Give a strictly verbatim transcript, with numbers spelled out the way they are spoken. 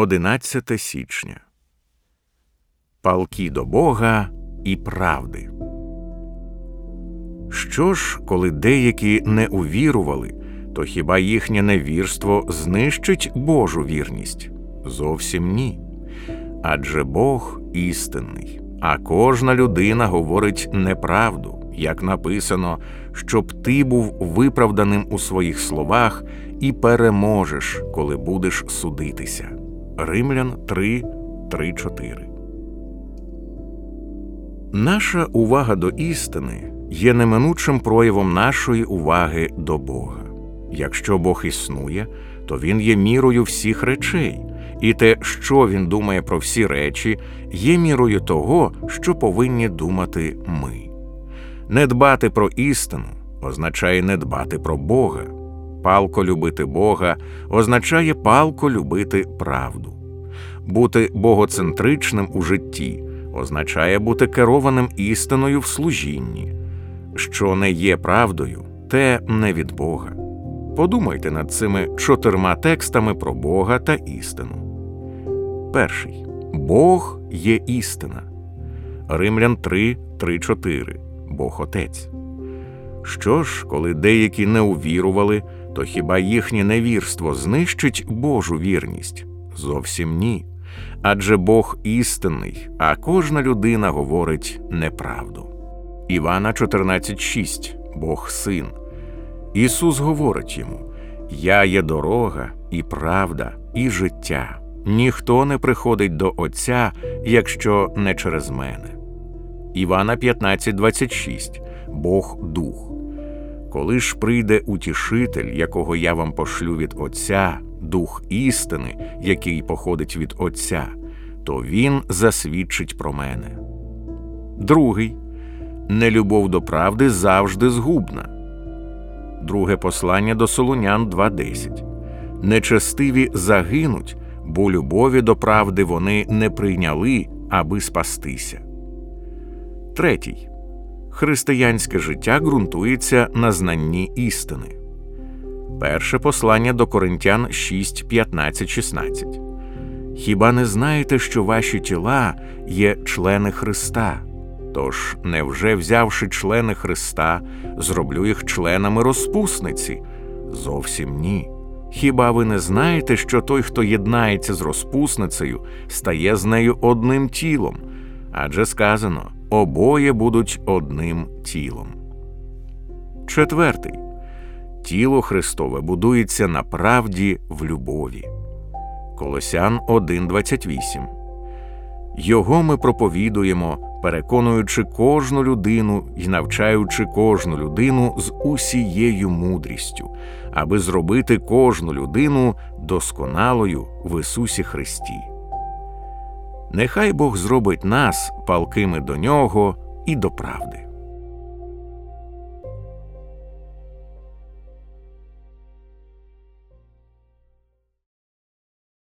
одинадцяте січня. Палки до Бога і правди. Що ж, коли деякі не увірували, то хіба їхнє невірство знищить Божу вірність? Зовсім ні. Адже Бог істинний, а кожна людина говорить неправду, як написано, щоб ти був виправданим у своїх словах і переможеш, коли будеш судитися. Римлян три, три, чотири. Наша увага до істини є неминучим проявом нашої уваги до Бога. Якщо Бог існує, то Він є мірою всіх речей, і те, що Він думає про всі речі, є мірою того, що повинні думати ми. Не дбати про істину означає не дбати про Бога. Палко любити Бога означає палко любити правду. Бути богоцентричним у житті означає бути керованим істиною в служінні. Що не є правдою, те не від Бога. Подумайте над цими чотирма текстами про Бога та істину. Перший. Бог є істина. Римлян три, три, чотири. Бог Отець. Що ж, коли деякі не увірували, то хіба їхнє невірство знищить Божу вірність? Зовсім ні. Адже Бог істинний, а кожна людина говорить неправду. Івана чотирнадцять шість. Бог Син. Ісус говорить йому: «Я є дорога, і правда, і життя. Ніхто не приходить до Отця, якщо не через мене». Івана п'ятнадцять, двадцять шість. Бог Дух. «Коли ж прийде Утішитель, якого я вам пошлю від Отця, Дух істини, який походить від Отця, то Він засвідчить про мене». Другий. Нелюбов до правди завжди згубна. Друге послання до Солунян два, десять. Нечестиві загинуть, бо любові до правди вони не прийняли, аби спастися. Третій. Християнське життя ґрунтується на знанні істини. Перше послання до Коринтян шість, п'ятнадцять, шістнадцять. Хіба не знаєте, що ваші тіла є члени Христа? Тож, невже, взявши члени Христа, зроблю їх членами розпусниці? Зовсім ні. Хіба ви не знаєте, що той, хто єднається з розпусницею, стає з нею одним тілом? Адже сказано: обоє будуть одним тілом. Четвертий. Тіло Христове будується на правді в любові. Колосян один, двадцять вісім. Його ми проповідуємо, переконуючи кожну людину і навчаючи кожну людину з усією мудрістю, аби зробити кожну людину досконалою в Ісусі Христі. Нехай Бог зробить нас палкими до Нього і до правди.